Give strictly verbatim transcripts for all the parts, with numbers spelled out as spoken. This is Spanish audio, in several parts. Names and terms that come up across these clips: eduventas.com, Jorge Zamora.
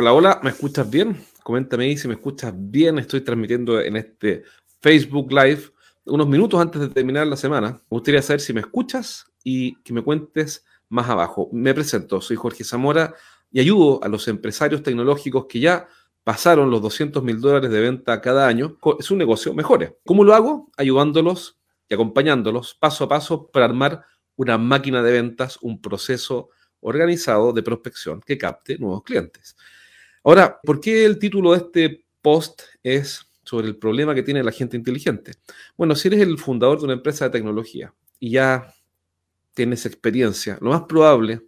Hola, hola, ¿me escuchas bien? Coméntame ahí si me escuchas bien. Estoy transmitiendo en este Facebook Live unos minutos antes de terminar la semana. Me gustaría saber si me escuchas y que me cuentes más abajo. Me presento, soy Jorge Zamora y ayudo a los empresarios tecnológicos que ya pasaron los doscientos mil dólares de venta cada año, su negocio mejore. ¿Cómo lo hago? Ayudándolos y acompañándolos paso a paso para armar una máquina de ventas, un proceso organizado de prospección que capte nuevos clientes. Ahora, ¿por qué el título de este post es sobre el problema que tiene la gente inteligente? Bueno, si eres el fundador de una empresa de tecnología y ya tienes experiencia, lo más probable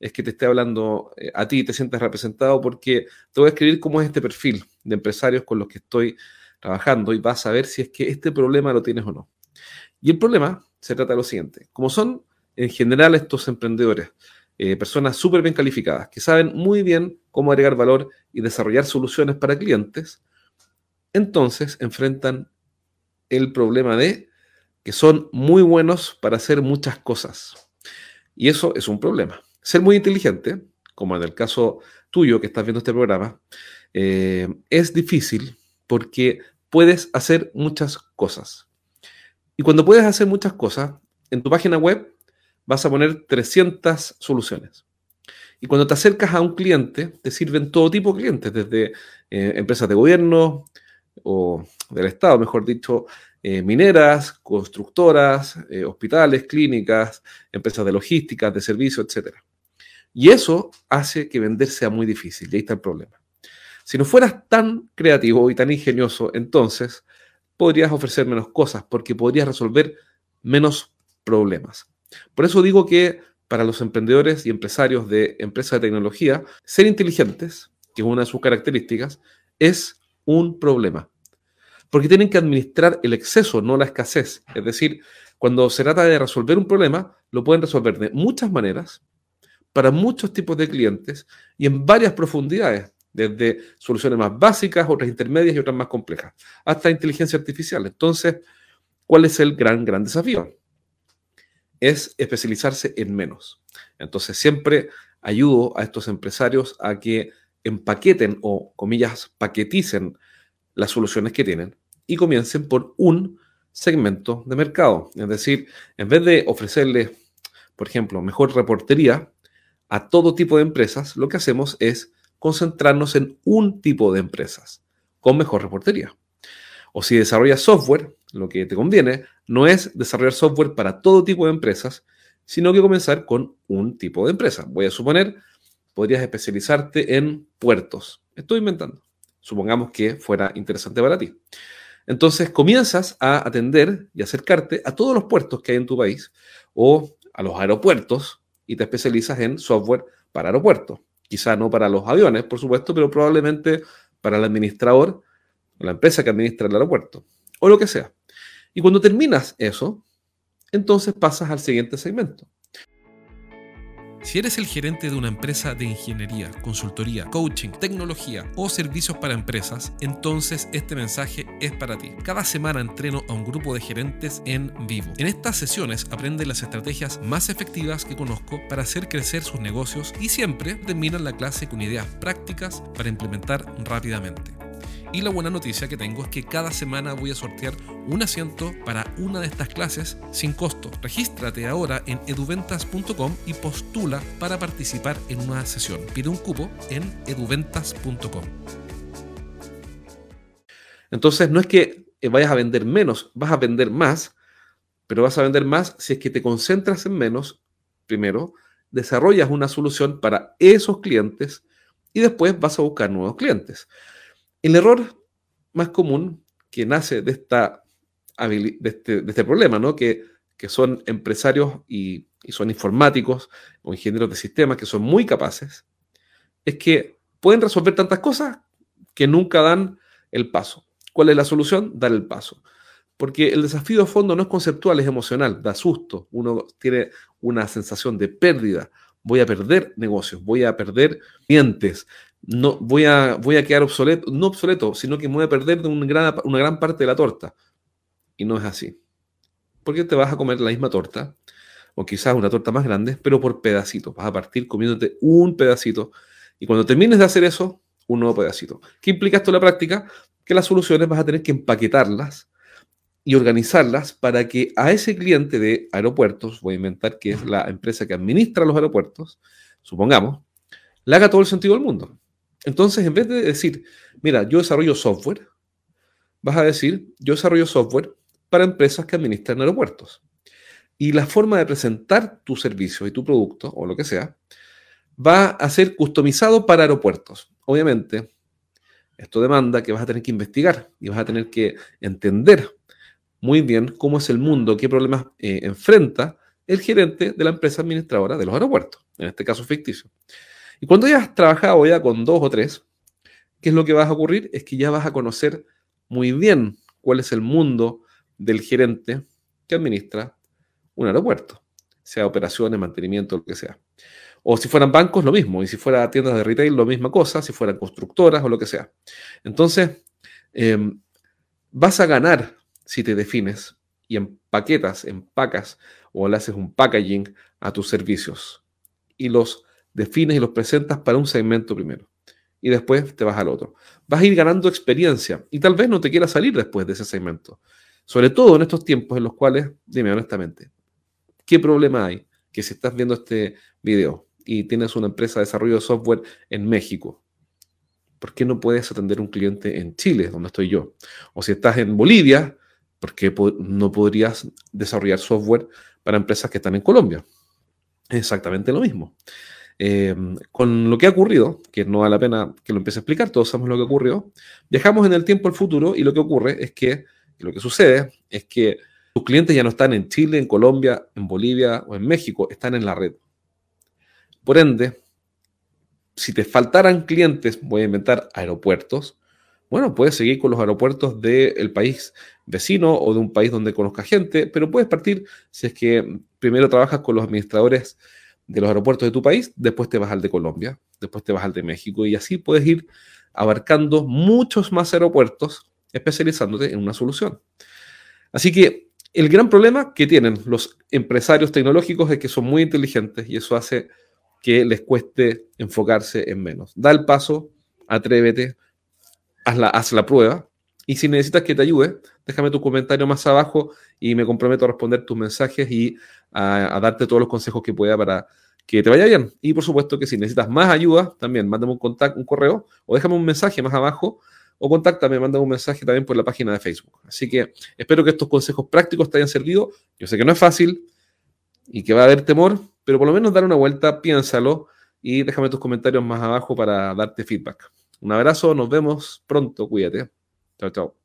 es que te esté hablando a ti y te sientas representado, porque te voy a escribir cómo es este perfil de empresarios con los que estoy trabajando y vas a ver si es que este problema lo tienes o no. Y el problema se trata de lo siguiente. Como son en general estos emprendedores, eh, personas súper bien calificadas, que saben muy bien cómo agregar valor y desarrollar soluciones para clientes, entonces enfrentan el problema de que son muy buenos para hacer muchas cosas. Y eso es un problema. Ser muy inteligente, como en el caso tuyo que estás viendo este programa, eh, es difícil porque puedes hacer muchas cosas. Y cuando puedes hacer muchas cosas, en tu página web vas a poner trescientas soluciones. Y cuando te acercas a un cliente, te sirven todo tipo de clientes, desde eh, empresas de gobierno o del Estado, mejor dicho, eh, mineras, constructoras, eh, hospitales, clínicas, empresas de logística, de servicio, etcétera. Y eso hace que vender sea muy difícil, y ahí está el problema. Si no fueras tan creativo y tan ingenioso, entonces podrías ofrecer menos cosas, porque podrías resolver menos problemas. Por eso digo que para los emprendedores y empresarios de empresas de tecnología, ser inteligentes, que es una de sus características, es un problema. Porque tienen que administrar el exceso, no la escasez. Es decir, cuando se trata de resolver un problema, lo pueden resolver de muchas maneras, para muchos tipos de clientes y en varias profundidades, desde soluciones más básicas, otras intermedias y otras más complejas, hasta inteligencia artificial. Entonces, ¿cuál es el gran, gran desafío? Es especializarse en menos. Entonces, siempre ayudo a estos empresarios a que empaqueten o, comillas, paqueticen las soluciones que tienen y comiencen por un segmento de mercado. Es decir, en vez de ofrecerles, por ejemplo, mejor reportería a todo tipo de empresas, lo que hacemos es concentrarnos en un tipo de empresas con mejor reportería. O si desarrollas software, lo que te conviene no es desarrollar software para todo tipo de empresas, sino que comenzar con un tipo de empresa. Voy a suponer, podrías especializarte en puertos. Estoy inventando. Supongamos que fuera interesante para ti. Entonces comienzas a atender y acercarte a todos los puertos que hay en tu país o a los aeropuertos y te especializas en software para aeropuertos. Quizá no para los aviones, por supuesto, pero probablemente para el administrador o la empresa que administra el aeropuerto, o lo que sea. Y cuando terminas eso, entonces pasas al siguiente segmento. Si eres el gerente de una empresa de ingeniería, consultoría, coaching, tecnología o servicios para empresas, entonces este mensaje es para ti. Cada semana entreno a un grupo de gerentes en vivo. En estas sesiones aprenden las estrategias más efectivas que conozco para hacer crecer sus negocios y siempre terminan la clase con ideas prácticas para implementar rápidamente. Y la buena noticia que tengo es que cada semana voy a sortear un asiento para una de estas clases sin costo. Regístrate ahora en eduventas punto com y postula para participar en una sesión. Pide un cupo en eduventas punto com. Entonces no es que vayas a vender menos, vas a vender más, pero vas a vender más si es que te concentras en menos. Primero, desarrollas una solución para esos clientes y después vas a buscar nuevos clientes. El error más común que nace de, esta, de, este, de este problema, ¿no? que, que son empresarios y, y son informáticos o ingenieros de sistemas que son muy capaces, es que pueden resolver tantas cosas que nunca dan el paso. ¿Cuál es la solución? Dar el paso. Porque el desafío a fondo no es conceptual, es emocional, da susto. Uno tiene una sensación de pérdida. Voy a perder negocios, voy a perder clientes. No, voy a, voy a quedar obsoleto, no obsoleto, sino que me voy a perder de un gran, una gran parte de la torta. Y no es así. Porque te vas a comer la misma torta, o quizás una torta más grande, pero por pedacitos. Vas a partir comiéndote un pedacito. Y cuando termines de hacer eso, un nuevo pedacito. ¿Qué implica esto en la práctica? Que las soluciones vas a tener que empaquetarlas y organizarlas para que a ese cliente de aeropuertos, voy a inventar que es la empresa que administra los aeropuertos, supongamos, le haga todo el sentido del mundo. Entonces, en vez de decir, mira, yo desarrollo software, vas a decir, yo desarrollo software para empresas que administran aeropuertos. Y la forma de presentar tu servicio y tu producto, o lo que sea, va a ser customizado para aeropuertos. Obviamente, esto demanda que vas a tener que investigar y vas a tener que entender muy bien cómo es el mundo, qué problemas eh, enfrenta el gerente de la empresa administradora de los aeropuertos, en este caso ficticio. Y cuando ya has trabajado ya con dos o tres, ¿qué es lo que va a ocurrir? Es que ya vas a conocer muy bien cuál es el mundo del gerente que administra un aeropuerto, sea operaciones, mantenimiento, lo que sea. O si fueran bancos, lo mismo. Y si fueran tiendas de retail, lo misma cosa. Si fueran constructoras o lo que sea. Entonces, eh, vas a ganar si te defines y empaquetas, empacas o le haces un packaging a tus servicios. Y los defines y los presentas para un segmento primero. Y después te vas al otro. Vas a ir ganando experiencia. Y tal vez no te quieras salir después de ese segmento. Sobre todo en estos tiempos en los cuales, dime honestamente, ¿qué problema hay? Que si estás viendo este video y tienes una empresa de desarrollo de software en México, ¿por qué no puedes atender un cliente en Chile, donde estoy yo? O si estás en Bolivia, ¿por qué no podrías desarrollar software para empresas que están en Colombia? Es exactamente lo mismo. Eh, con lo que ha ocurrido, que no vale la pena que lo empiece a explicar, todos sabemos lo que ocurrió, viajamos en el tiempo al futuro y lo que ocurre es que, lo que sucede es que tus clientes ya no están en Chile, en Colombia, en Bolivia o en México, están en la red. Por ende, si te faltaran clientes, voy a inventar aeropuertos, bueno, puedes seguir con los aeropuertos del país vecino o de un país donde conozcas gente, pero puedes partir, si es que primero trabajas con los administradores de los aeropuertos de tu país, después te vas al de Colombia, después te vas al de México, y así puedes ir abarcando muchos más aeropuertos, especializándote en una solución. Así que el gran problema que tienen los empresarios tecnológicos es que son muy inteligentes y eso hace que les cueste enfocarse en menos. Da el paso, atrévete, haz la, haz la prueba y si necesitas que te ayude, déjame tu comentario más abajo y me comprometo a responder tus mensajes y a, a darte todos los consejos que pueda para que te vaya bien. Y por supuesto que si necesitas más ayuda, también mándame un contacto, un correo o déjame un mensaje más abajo. O contáctame, manda un mensaje también por la página de Facebook. Así que espero que estos consejos prácticos te hayan servido. Yo sé que no es fácil y que va a haber temor, pero por lo menos dale una vuelta, piénsalo y déjame tus comentarios más abajo para darte feedback. Un abrazo, nos vemos pronto, cuídate. Chao, chao.